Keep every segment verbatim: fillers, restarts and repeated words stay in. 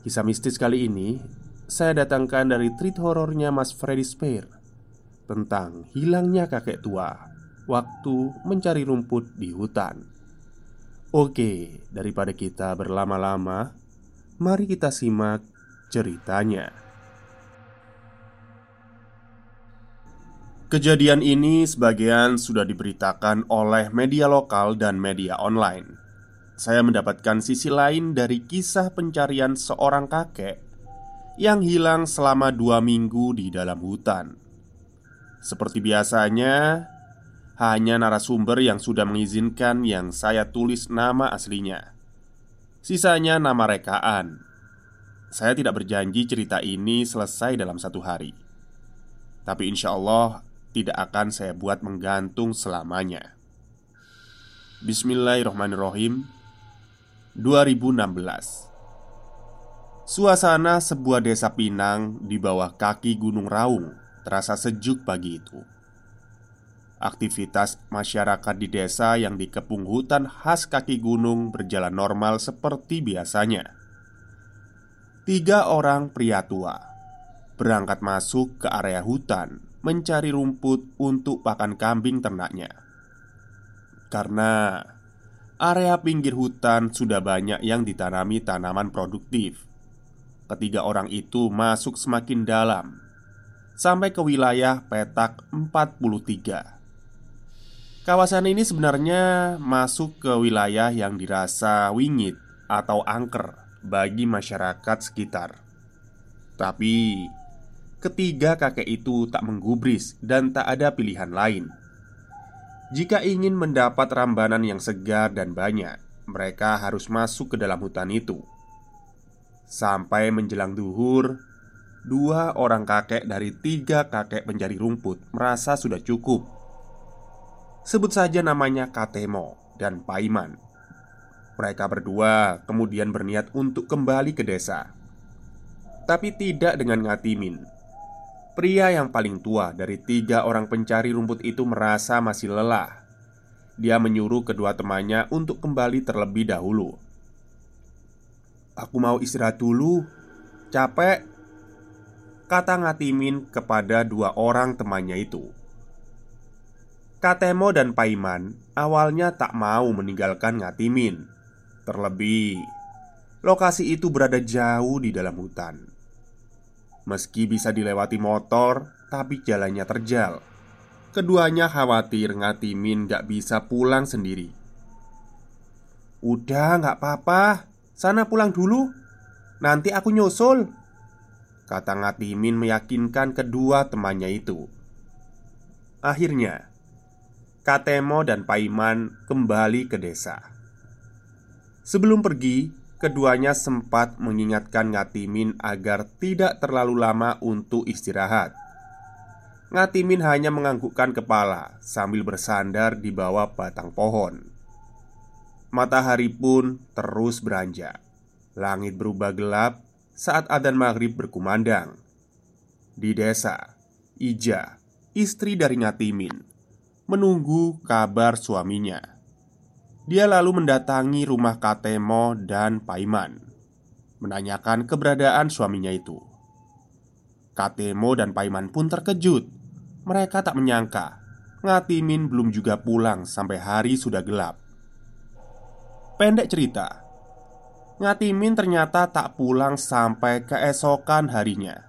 Kisah mistis kali ini saya datangkan dari treat horornya Mas Freddy Spire tentang hilangnya kakek tua waktu mencari rumput di hutan. Oke, daripada kita berlama-lama, mari kita simak ceritanya. Kejadian ini sebagian sudah diberitakan oleh media lokal dan media online. Saya mendapatkan sisi lain dari kisah pencarian seorang kakek yang hilang selama dua minggu di dalam hutan. Seperti biasanya, hanya narasumber yang sudah mengizinkan yang saya tulis nama aslinya. Sisanya nama rekaan. Saya tidak berjanji cerita ini selesai dalam satu hari, tapi insya Allah tidak akan saya buat menggantung selamanya. Bismillahirrahmanirrahim. Dua ribu enam belas. Suasana sebuah desa Pinang di bawah kaki Gunung Raung terasa sejuk pagi itu. Aktivitas masyarakat di desa yang dikepung hutan khas kaki gunung berjalan normal seperti biasanya. Tiga orang pria tua berangkat masuk ke area hutan mencari rumput untuk pakan kambing ternaknya. Karena area pinggir hutan sudah banyak yang ditanami tanaman produktif. Ketiga orang itu masuk semakin dalam sampai ke wilayah petak empat puluh tiga. Kawasan ini sebenarnya masuk ke wilayah yang dirasa wingit atau angker bagi masyarakat sekitar. Tapi ketiga kakek itu tak menggubris dan tak ada pilihan lain. Jika ingin mendapat rambanan yang segar dan banyak, mereka harus masuk ke dalam hutan itu. Sampai menjelang duhur, dua orang kakek dari tiga kakek pencari rumput merasa sudah cukup. Sebut saja namanya Katemo dan Paiman. Mereka berdua kemudian berniat untuk kembali ke desa, tapi tidak dengan Ngatimin. Pria yang paling tua dari tiga orang pencari rumput itu merasa masih lelah. Dia menyuruh kedua temannya untuk kembali terlebih dahulu. "Aku mau istirahat dulu, capek," kata Ngatimin kepada dua orang temannya itu. Katemo dan Paiman awalnya tak mau meninggalkan Ngatimin. Terlebih, lokasi itu berada jauh di dalam hutan. Meski bisa dilewati motor, tapi jalannya terjal. Keduanya khawatir Ngatimin gak bisa pulang sendiri. "Udah gak apa-apa, sana pulang dulu, nanti aku nyusul," kata Ngatimin meyakinkan kedua temannya itu. Akhirnya Katemo dan Paiman kembali ke desa. Sebelum pergi, keduanya sempat mengingatkan Ngatimin agar tidak terlalu lama untuk istirahat. Ngatimin hanya menganggukkan kepala sambil bersandar di bawah batang pohon. Matahari pun terus beranjak. Langit berubah gelap saat adzan maghrib berkumandang. Di desa, Ija, istri dari Ngatimin, menunggu kabar suaminya. Dia lalu mendatangi rumah Katemo dan Paiman, menanyakan keberadaan suaminya itu. Katemo dan Paiman pun terkejut. Mereka tak menyangka Ngatimin belum juga pulang sampai hari sudah gelap. Pendek cerita, Ngatimin ternyata tak pulang sampai keesokan harinya.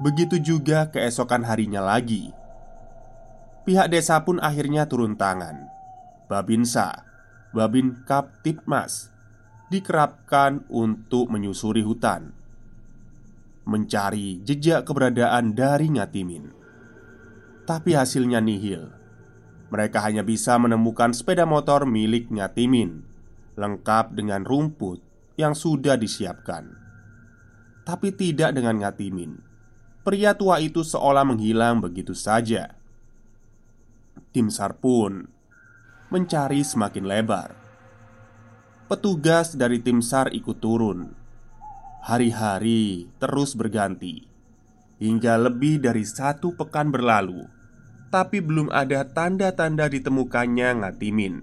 Begitu juga keesokan harinya lagi. Pihak desa pun akhirnya turun tangan. Babinsa, Babin Kap Tipmas dikerapkan untuk menyusuri hutan, mencari jejak keberadaan dari Ngatimin. Tapi hasilnya nihil. Mereka hanya bisa menemukan sepeda motor milik Ngatimin, lengkap dengan rumput yang sudah disiapkan. Tapi tidak dengan Ngatimin. Pria tua itu seolah menghilang begitu saja. Tim Sar pun mencari semakin lebar. Petugas dari Tim Sar ikut turun. Hari-hari terus berganti. Hingga lebih dari satu pekan berlalu, tapi belum ada tanda-tanda ditemukannya Ngatimin.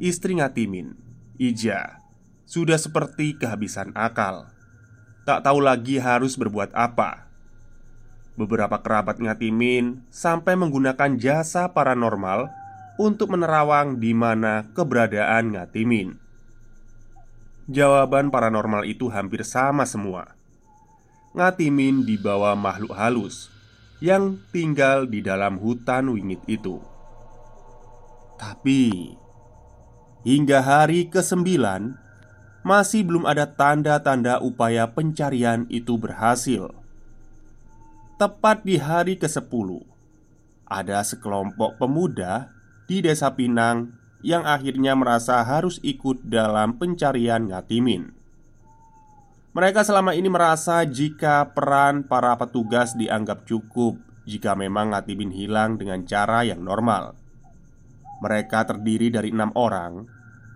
Istri Ngatimin, Ija, sudah seperti kehabisan akal. Tak tahu lagi harus berbuat apa. Beberapa kerabat Ngatimin sampai menggunakan jasa paranormal untuk menerawang di mana keberadaan Ngatimin. Jawaban paranormal itu hampir sama semua. Ngatimin dibawa makhluk halus yang tinggal di dalam hutan wingit itu. Tapi hingga hari kesembilan masih belum ada tanda-tanda upaya pencarian itu berhasil. Tepat di hari kesepuluh, ada sekelompok pemuda di Desa Pinang yang akhirnya merasa harus ikut dalam pencarian Ngatimin. Mereka selama ini merasa jika peran para petugas dianggap cukup jika memang Ngatimin hilang dengan cara yang normal. Mereka terdiri dari enam orang.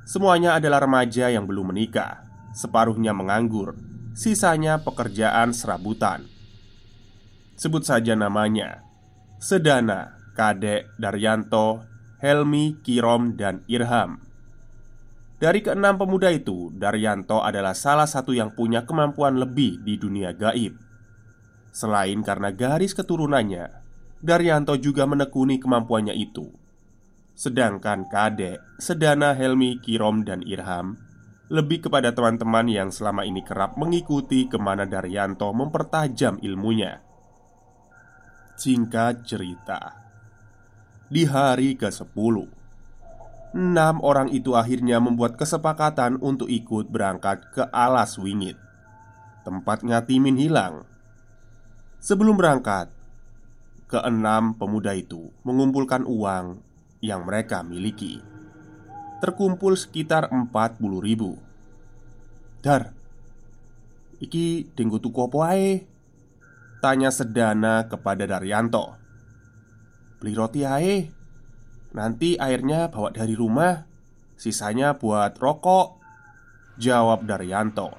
Semuanya adalah remaja yang belum menikah. Separuhnya menganggur, sisanya pekerjaan serabutan. Sebut saja namanya: Sedana, Kadek, Daryanto, Helmi, Kirom, dan Irham. Dari keenam pemuda itu, Daryanto adalah salah satu yang punya kemampuan lebih di dunia gaib. Selain karena garis keturunannya, Daryanto juga menekuni kemampuannya itu. Sedangkan Kadek, Sedana, Helmi, Kirom, dan Irham lebih kepada teman-teman yang selama ini kerap mengikuti kemana Daryanto mempertajam ilmunya. Singkat cerita, di hari kesepuluh, enam orang itu akhirnya membuat kesepakatan untuk ikut berangkat ke alas wingit, tempat Ngatimin hilang. Sebelum berangkat, keenam pemuda itu mengumpulkan uang yang mereka miliki. Terkumpul sekitar empat puluh ribu. "Dar, iki denggo tuku apa ae?" tanya Sedana kepada Daryanto. "Beli roti ae, nanti airnya bawa dari rumah, sisanya buat rokok," jawab Daryanto.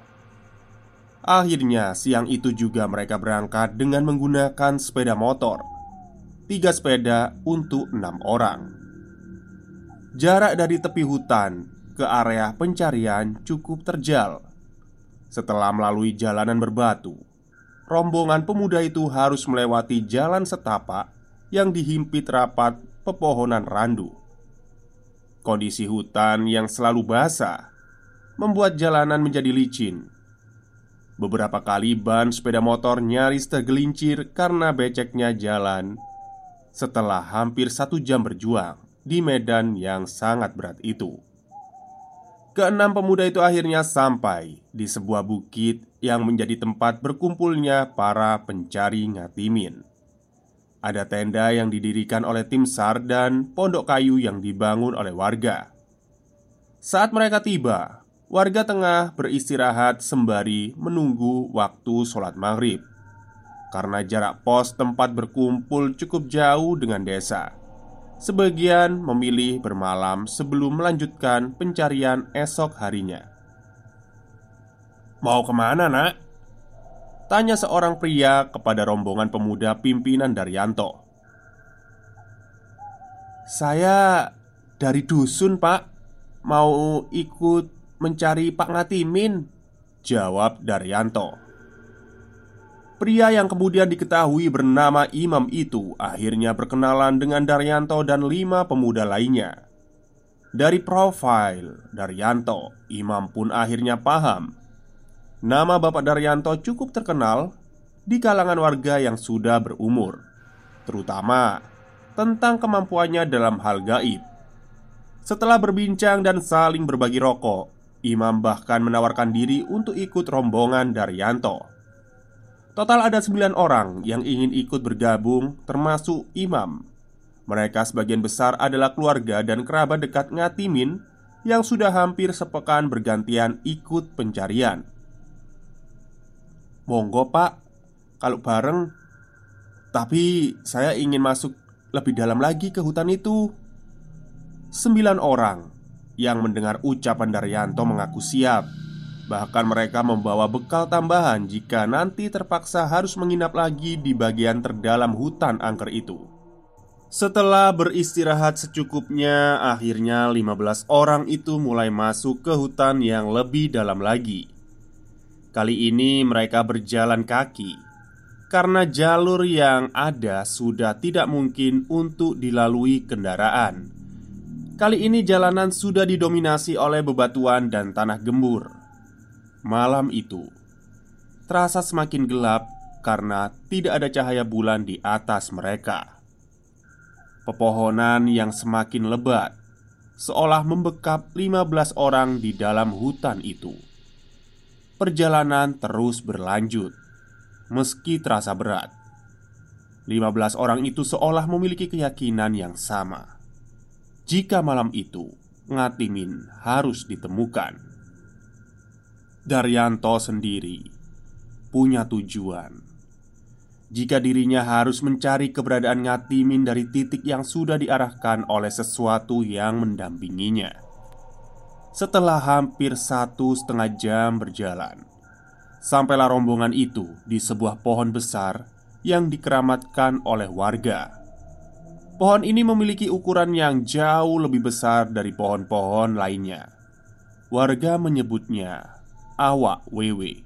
Akhirnya siang itu juga mereka berangkat dengan menggunakan sepeda motor. Tiga sepeda untuk enam orang. Jarak dari tepi hutan ke area pencarian cukup terjal. Setelah melalui jalanan berbatu, rombongan pemuda itu harus melewati jalan setapak yang dihimpit rapat pepohonan randu. Kondisi hutan yang selalu basah membuat jalanan menjadi licin. Beberapa kali ban sepeda motor nyaris tergelincir karena beceknya jalan. Setelah hampir satu jam berjuang di medan yang sangat berat itu, keenam pemuda itu akhirnya sampai di sebuah bukit yang menjadi tempat berkumpulnya para pencari Ngatimin. Ada tenda yang didirikan oleh Tim Sar dan pondok kayu yang dibangun oleh warga. Saat mereka tiba, warga tengah beristirahat sembari menunggu waktu sholat maghrib, karena jarak pos tempat berkumpul cukup jauh dengan desa. Sebagian memilih bermalam sebelum melanjutkan pencarian esok harinya. "Mau kemana, nak?" tanya seorang pria kepada rombongan pemuda pimpinan Daryanto. "Saya dari dusun, Pak. Mau ikut mencari Pak Ngatimin," jawab Daryanto. Pria yang kemudian diketahui bernama Imam itu akhirnya berkenalan dengan Daryanto dan lima pemuda lainnya. Dari profil Daryanto, Imam pun akhirnya paham. Nama Bapak Daryanto cukup terkenal di kalangan warga yang sudah berumur, terutama tentang kemampuannya dalam hal gaib. Setelah berbincang dan saling berbagi rokok, Imam bahkan menawarkan diri untuk ikut rombongan Daryanto. Total ada sembilan orang yang ingin ikut bergabung, termasuk Imam. Mereka sebagian besar adalah keluarga dan kerabat dekat Ngatimin yang sudah hampir sepekan bergantian ikut pencarian. Monggo pak, kalau bareng. Tapi saya ingin masuk lebih dalam lagi ke hutan itu. Sembilan orang yang mendengar ucapan Daryanto mengaku siap. Bahkan mereka membawa bekal tambahan jika nanti terpaksa harus menginap lagi di bagian terdalam hutan angker itu. Setelah beristirahat secukupnya, akhirnya lima belas orang itu mulai masuk ke hutan yang lebih dalam lagi. Kali ini mereka berjalan kaki, karena jalur yang ada sudah tidak mungkin untuk dilalui kendaraan. Kali ini jalanan sudah didominasi oleh bebatuan dan tanah gembur. Malam itu terasa semakin gelap karena tidak ada cahaya bulan di atas mereka. Pepohonan yang semakin lebat seolah membekap lima belas orang di dalam hutan itu. Perjalanan terus berlanjut meski terasa berat. Lima belas orang itu seolah memiliki keyakinan yang sama. Jika malam itu Ngatimin harus ditemukan. Daryanto sendiri punya tujuan. Jika dirinya harus mencari keberadaan Ngatimin dari titik yang sudah diarahkan oleh sesuatu yang mendampinginya. Setelah hampir satu setengah jam berjalan, sampailah rombongan itu di sebuah pohon besar yang dikeramatkan oleh warga. Pohon ini memiliki ukuran yang jauh lebih besar dari pohon-pohon lainnya. Warga menyebutnya Awak Wewe.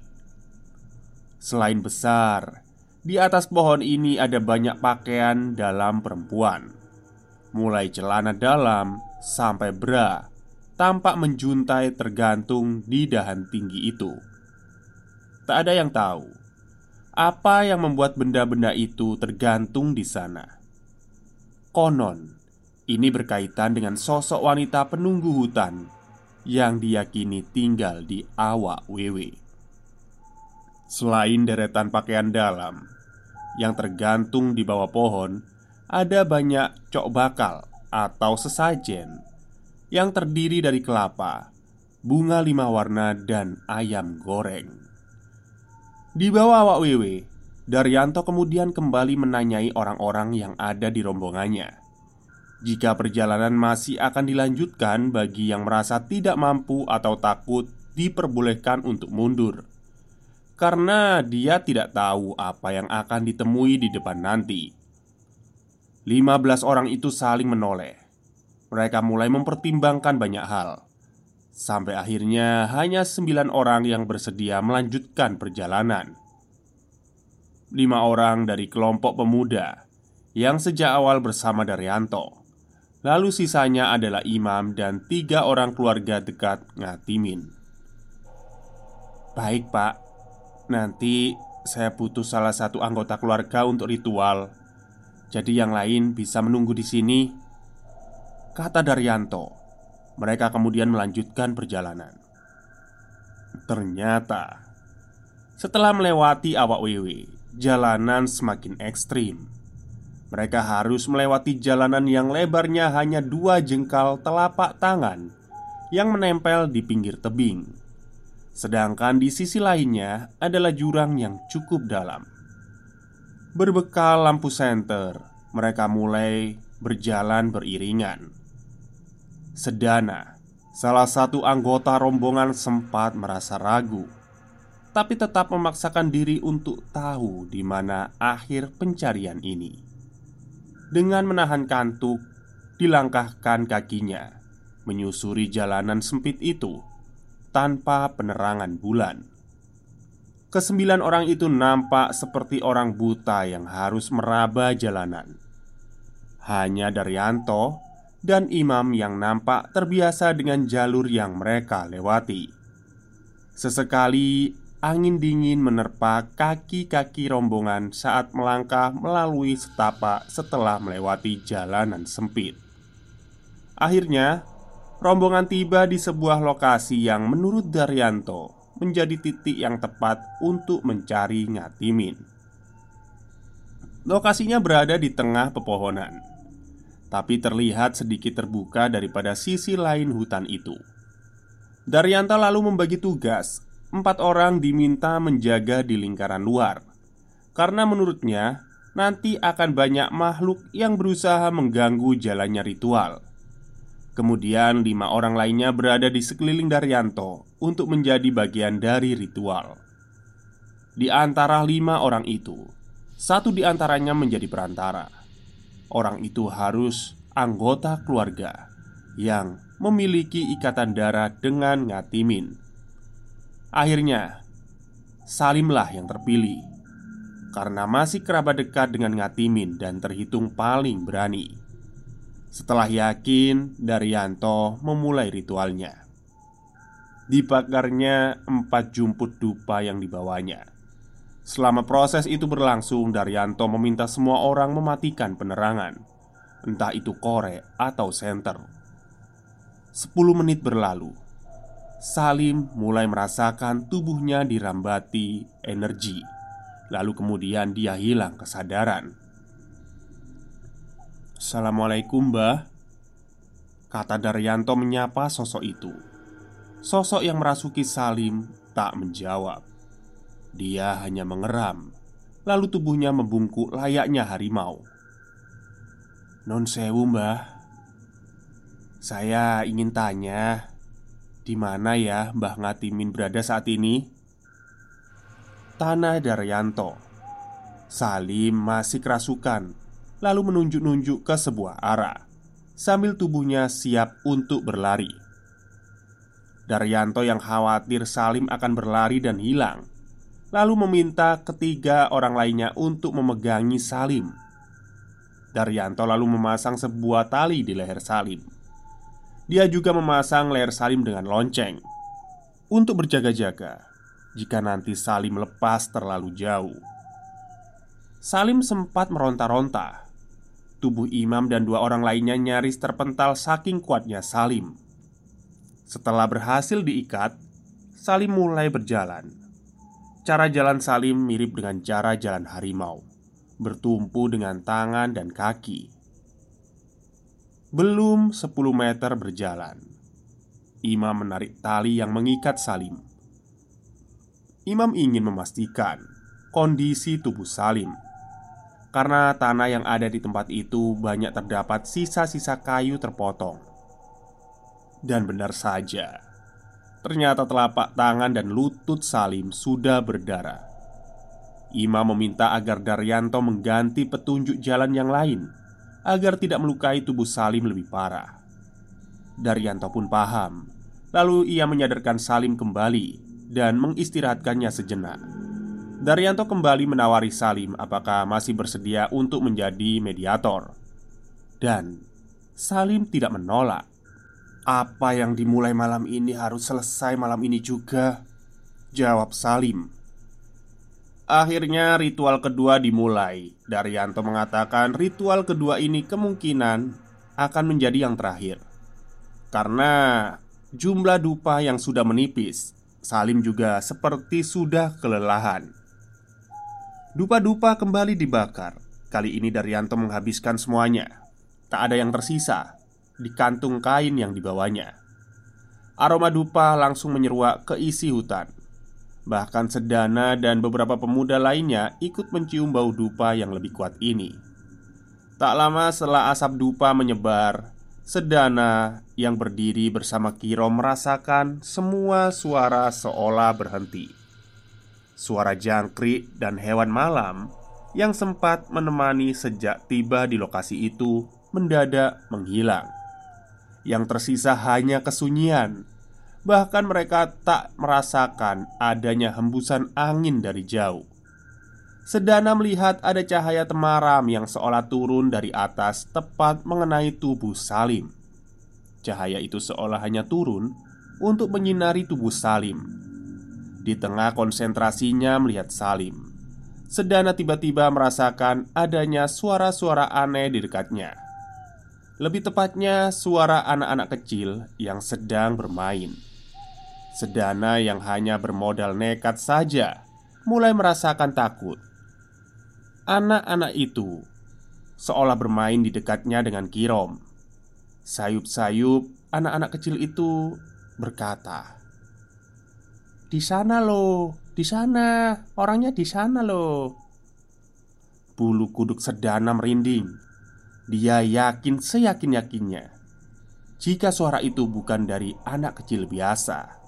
Selain besar, di atas pohon ini ada banyak pakaian dalam perempuan, mulai celana dalam sampai bra, tampak menjuntai tergantung di dahan tinggi itu. Tak ada yang tahu apa yang membuat benda-benda itu tergantung di sana. Konon, ini berkaitan dengan sosok wanita penunggu hutan yang diyakini tinggal di Awak Wewe. Selain deretan pakaian dalam yang tergantung di bawah pohon, ada banyak cok bakal atau sesajen yang terdiri dari kelapa, bunga lima warna, dan ayam goreng. Di bawah Awak Wewe, Daryanto kemudian kembali menanyai orang-orang yang ada di rombongannya jika perjalanan masih akan dilanjutkan. Bagi yang merasa tidak mampu atau takut, diperbolehkan untuk mundur, karena dia tidak tahu apa yang akan ditemui di depan nanti. lima belas orang itu saling menoleh. Mereka mulai mempertimbangkan banyak hal, sampai akhirnya hanya sembilan orang yang bersedia melanjutkan perjalanan. lima orang dari kelompok pemuda yang sejak awal bersama Daryanto, lalu sisanya adalah Imam dan tiga orang keluarga dekat Ngatimin. Baik pak, nanti saya butuh salah satu anggota keluarga untuk ritual. Jadi yang lain bisa menunggu di sini, kata Daryanto. Mereka kemudian melanjutkan perjalanan. Ternyata setelah melewati Awak Wewe, jalanan semakin ekstrim. Mereka harus melewati jalanan yang lebarnya hanya dua jengkal telapak tangan yang menempel di pinggir tebing. Sedangkan di sisi lainnya adalah jurang yang cukup dalam. Berbekal lampu senter, mereka mulai berjalan beriringan. Sedana, salah satu anggota rombongan, sempat merasa ragu, tapi tetap memaksakan diri untuk tahu di mana akhir pencarian ini. Dengan menahan kantuk, dilangkahkan kakinya menyusuri jalanan sempit itu tanpa penerangan bulan. Kesembilan orang itu nampak seperti orang buta yang harus meraba jalanan. Hanya Daryanto dan Imam yang nampak terbiasa dengan jalur yang mereka lewati. Sesekali angin dingin menerpa kaki-kaki rombongan saat melangkah melalui setapak setelah melewati jalanan sempit. Akhirnya, rombongan tiba di sebuah lokasi yang menurut Daryanto menjadi titik yang tepat untuk mencari Ngatimin. Lokasinya berada di tengah pepohonan, tapi terlihat sedikit terbuka daripada sisi lain hutan itu. Daryanto lalu membagi tugas. Empat orang diminta menjaga di lingkaran luar, karena menurutnya nanti akan banyak makhluk yang berusaha mengganggu jalannya ritual. Kemudian lima orang lainnya berada di sekeliling Daryanto untuk menjadi bagian dari ritual. Di antara lima orang itu, satu di antaranya menjadi perantara. Orang itu harus anggota keluarga yang memiliki ikatan darah dengan Ngatimin. Akhirnya, Salimlah yang terpilih, karena masih kerabat dekat dengan Ngatimin dan terhitung paling berani. Setelah yakin, Daryanto memulai ritualnya. Dibakarnya empat jumput dupa yang dibawanya. Selama proses itu berlangsung, Daryanto meminta semua orang mematikan penerangan, entah itu korek atau senter. Sepuluh menit berlalu. Salim mulai merasakan tubuhnya dirambati energi, lalu kemudian dia hilang kesadaran. "Assalamualaikum, Mbah," kata Daryanto menyapa sosok itu. Sosok yang merasuki Salim tak menjawab. Dia hanya mengeram, lalu tubuhnya membungkuk layaknya harimau. "Nun sewu, Mbah. Saya ingin tanya, di mana ya Mbah Ngatimin berada saat ini?" Tanah Daryanto. Salim masih kerasukan, lalu menunjuk-nunjuk ke sebuah arah sambil tubuhnya siap untuk berlari. Daryanto yang khawatir Salim akan berlari dan hilang, lalu meminta ketiga orang lainnya untuk memegangi Salim. Daryanto lalu memasang sebuah tali di leher Salim. Dia juga memasang leher Salim dengan lonceng untuk berjaga-jaga jika nanti Salim lepas terlalu jauh. Salim sempat meronta-ronta. Tubuh Imam dan dua orang lainnya nyaris terpental saking kuatnya Salim. Setelah berhasil diikat, Salim mulai berjalan. Cara jalan Salim mirip dengan cara jalan harimau, bertumpu dengan tangan dan kaki. Belum sepuluh meter berjalan, Imam menarik tali yang mengikat Salim. Imam ingin memastikan kondisi tubuh Salim, karena tanah yang ada di tempat itu banyak terdapat sisa-sisa kayu terpotong. Dan benar saja, ternyata telapak tangan dan lutut Salim sudah berdarah. Imam meminta agar Daryanto mengganti petunjuk jalan yang lain agar tidak melukai tubuh Salim lebih parah. Daryanto pun paham, lalu ia menyadarkan Salim kembali dan mengistirahatkannya sejenak. Daryanto kembali menawari Salim apakah masih bersedia untuk menjadi mediator, dan Salim tidak menolak. "Apa yang dimulai malam ini harus selesai malam ini juga," jawab Salim. Akhirnya ritual kedua dimulai. Daryanto mengatakan ritual kedua ini kemungkinan akan menjadi yang terakhir, karena jumlah dupa yang sudah menipis. Salim juga seperti sudah kelelahan. Dupa-dupa kembali dibakar. Kali ini Daryanto menghabiskan semuanya. Tak ada yang tersisa di kantung kain yang dibawanya. Aroma dupa langsung menyeruak ke isi hutan. Bahkan Sedana dan beberapa pemuda lainnya ikut mencium bau dupa yang lebih kuat ini. Tak lama setelah asap dupa menyebar, Sedana yang berdiri bersama Kirom merasakan semua suara seolah berhenti. Suara jangkrik dan hewan malam yang sempat menemani sejak tiba di lokasi itu mendadak menghilang. Yang tersisa hanya kesunyian. Bahkan mereka tak merasakan adanya hembusan angin dari jauh. Sedana melihat ada cahaya temaram yang seolah turun dari atas tepat mengenai tubuh Salim. Cahaya itu seolah hanya turun untuk menyinari tubuh Salim. Di tengah konsentrasinya melihat Salim, Sedana tiba-tiba merasakan adanya suara-suara aneh di dekatnya. Lebih tepatnya suara anak-anak kecil yang sedang bermain. Sedana yang hanya bermodal nekat saja mulai merasakan takut. Anak-anak itu seolah bermain di dekatnya dengan Kirom. Sayup-sayup anak-anak kecil itu berkata, "Di sana loh, di sana, orangnya di sana loh." Bulu kuduk Sedana merinding. Dia yakin seyakin-yakinnya jika suara itu bukan dari anak kecil biasa.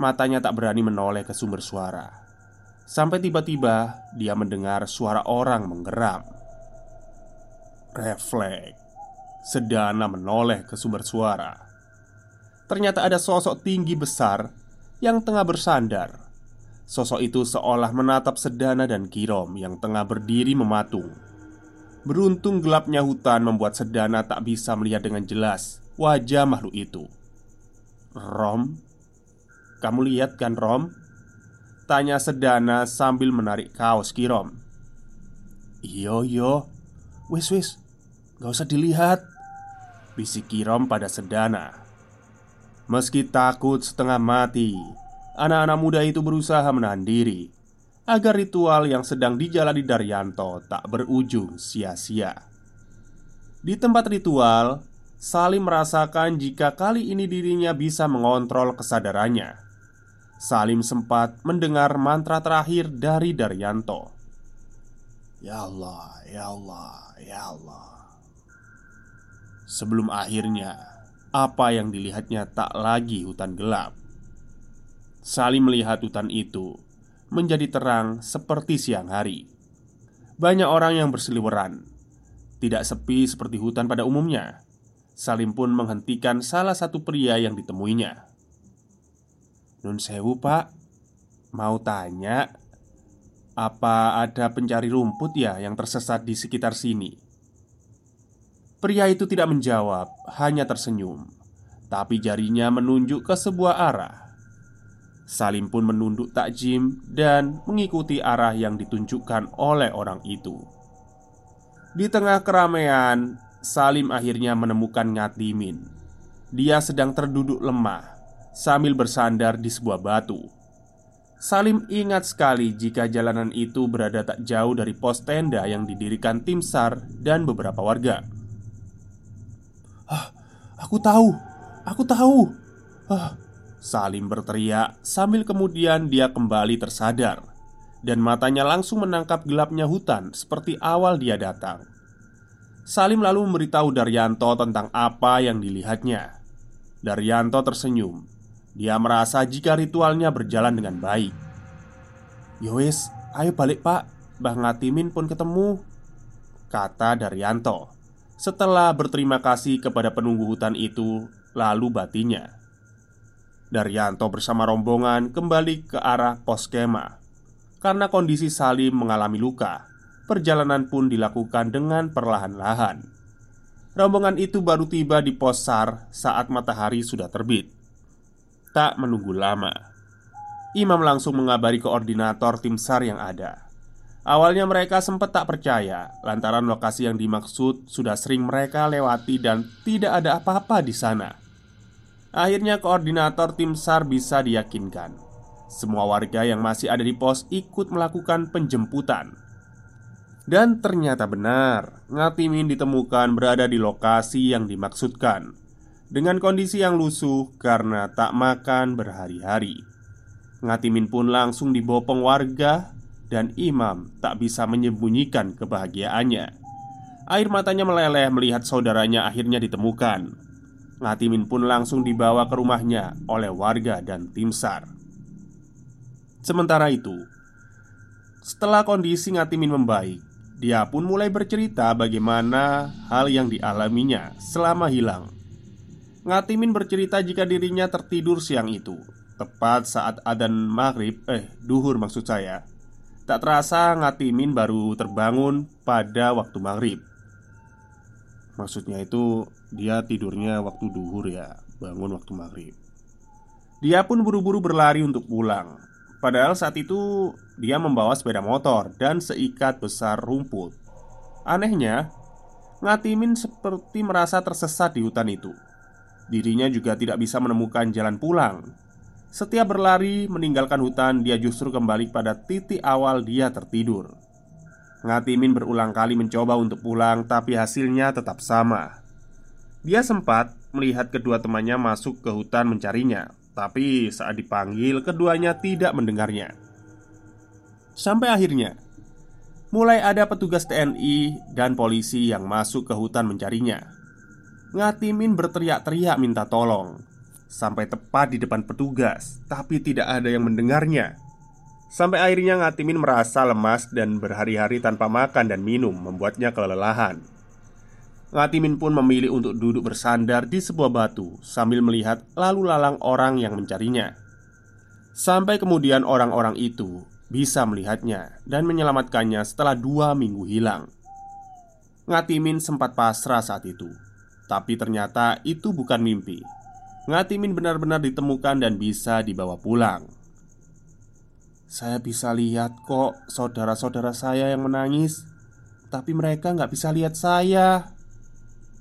Matanya tak berani menoleh ke sumber suara. Sampai tiba-tiba dia mendengar suara orang menggeram. Refleks Sedana menoleh ke sumber suara. Ternyata ada sosok tinggi besar yang tengah bersandar. Sosok itu seolah menatap Sedana dan Kirom yang tengah berdiri mematung. Beruntung gelapnya hutan membuat Sedana tak bisa melihat dengan jelas wajah makhluk itu. "Rom, kamu lihat kan Rom?" tanya Sedana sambil menarik kaos Kirom. "Iyo yo, wis wis, gak usah dilihat," bisik Kirom pada Sedana. Meski takut setengah mati, anak-anak muda itu berusaha menahan diri agar ritual yang sedang dijalani Daryanto tak berujung sia-sia. Di tempat ritual, Salim merasakan jika kali ini dirinya bisa mengontrol kesadarannya. Salim sempat mendengar mantra terakhir dari Daryanto. "Ya Allah, ya Allah, ya Allah." Sebelum akhirnya apa yang dilihatnya tak lagi hutan gelap. Salim melihat hutan itu menjadi terang seperti siang hari. Banyak orang yang berseliweran. Tidak sepi seperti hutan pada umumnya. Salim pun menghentikan salah satu pria yang ditemuinya. "Nun sewu pak, mau tanya, apa ada pencari rumput ya yang tersesat di sekitar sini?" Pria itu tidak menjawab, hanya tersenyum. Tapi jarinya menunjuk ke sebuah arah. Salim pun menunduk takjim dan mengikuti arah yang ditunjukkan oleh orang itu. Di tengah keramaian, Salim akhirnya menemukan Ngatimin. Dia sedang terduduk lemah sambil bersandar di sebuah batu. Salim ingat sekali jika jalanan itu berada tak jauh dari pos tenda yang didirikan Tim Sar dan beberapa warga. "Ah, aku tahu, aku tahu ah," Salim berteriak sambil kemudian dia kembali tersadar. Dan matanya langsung menangkap gelapnya hutan seperti awal dia datang. Salim lalu memberitahu Daryanto tentang apa yang dilihatnya. Daryanto tersenyum. Dia merasa jika ritualnya berjalan dengan baik. "Yowes, ayo balik pak, Mbah Ngatimin pun ketemu," kata Daryanto setelah berterima kasih kepada penunggu hutan itu, lalu batinya. Daryanto bersama rombongan kembali ke arah pos kemah. Karena kondisi Salim mengalami luka, perjalanan pun dilakukan dengan perlahan-lahan. Rombongan itu baru tiba di pos Sar saat matahari sudah terbit. Tak menunggu lama, Imam langsung mengabari koordinator Tim Sar yang ada. Awalnya mereka sempat tak percaya lantaran lokasi yang dimaksud sudah sering mereka lewati dan tidak ada apa-apa di sana. Akhirnya koordinator Tim Sar bisa diyakinkan. Semua warga yang masih ada di pos ikut melakukan penjemputan. Dan ternyata benar, Ngatimin ditemukan berada di lokasi yang dimaksudkan, dengan kondisi yang lusuh karena tak makan berhari-hari. Ngatimin pun langsung dibopong warga. Dan Imam tak bisa menyembunyikan kebahagiaannya. Air matanya meleleh melihat saudaranya akhirnya ditemukan. Ngatimin pun langsung dibawa ke rumahnya oleh warga dan Tim Sar. Sementara itu, setelah kondisi Ngatimin membaik, dia pun mulai bercerita bagaimana hal yang dialaminya selama hilang. Ngatimin bercerita jika dirinya tertidur siang itu, tepat saat adzan maghrib, eh duhur maksud saya. Tak terasa Ngatimin baru terbangun pada waktu maghrib. Maksudnya itu dia tidurnya waktu duhur ya, bangun waktu maghrib. Dia pun buru-buru berlari untuk pulang. Padahal saat itu dia membawa sepeda motor dan seikat besar rumput. Anehnya, Ngatimin seperti merasa tersesat di hutan itu. Dirinya juga tidak bisa menemukan jalan pulang. Setiap berlari meninggalkan hutan, dia justru kembali pada titik awal dia tertidur. Ngatimin berulang kali mencoba untuk pulang, tapi hasilnya tetap sama. Dia sempat melihat kedua temannya masuk ke hutan mencarinya, tapi saat dipanggil, keduanya tidak mendengarnya. Sampai akhirnya mulai ada petugas T N I dan polisi yang masuk ke hutan mencarinya. Ngatimin berteriak-teriak minta tolong sampai tepat di depan petugas, tapi tidak ada yang mendengarnya. Sampai akhirnya Ngatimin merasa lemas dan berhari-hari tanpa makan dan minum membuatnya kelelahan. Ngatimin pun memilih untuk duduk bersandar di sebuah batu sambil melihat lalu lalang orang yang mencarinya. Sampai kemudian orang-orang itu bisa melihatnya dan menyelamatkannya setelah dua minggu hilang. Ngatimin sempat pasrah saat itu, tapi ternyata itu bukan mimpi. Ngatimin benar-benar ditemukan dan bisa dibawa pulang. Saya bisa lihat kok saudara-saudara saya yang menangis, tapi mereka nggak bisa lihat saya,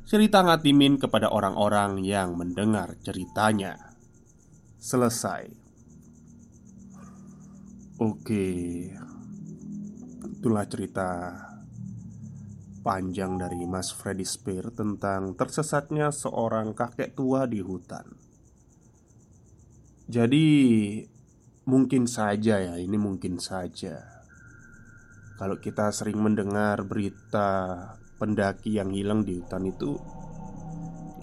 cerita Ngatimin kepada orang-orang yang mendengar ceritanya. Selesai. Oke, itulah cerita panjang dari Mas Freddysphire tentang tersesatnya seorang kakek tua di hutan. Jadi mungkin saja ya, ini mungkin saja kalau kita sering mendengar berita pendaki yang hilang di hutan itu,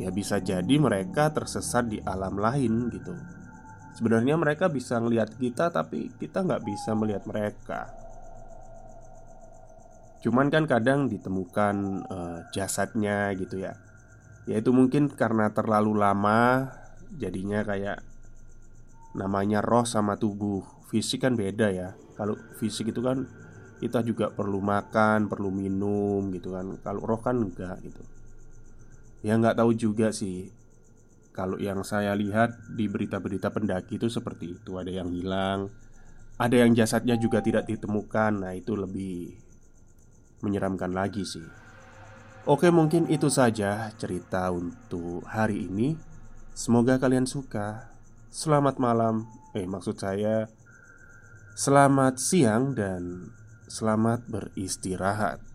ya bisa jadi mereka tersesat di alam lain gitu. Sebenarnya mereka bisa ngelihat kita, tapi kita nggak bisa melihat mereka. Cuman kan kadang ditemukan uh, jasadnya gitu ya. Yaitu mungkin karena terlalu lama, jadinya kayak, namanya roh sama tubuh, fisik kan beda ya. Kalau fisik itu kan kita juga perlu makan, perlu minum gitu kan. Kalau roh kan enggak gitu. Ya enggak tahu juga sih. Kalau yang saya lihat di berita-berita pendaki itu seperti itu. Ada yang hilang, ada yang jasadnya juga tidak ditemukan. Nah itu lebih menyeramkan lagi sih. Oke, mungkin itu saja cerita untuk hari ini. Semoga kalian suka. Selamat malam, eh maksud saya selamat siang dan selamat beristirahat.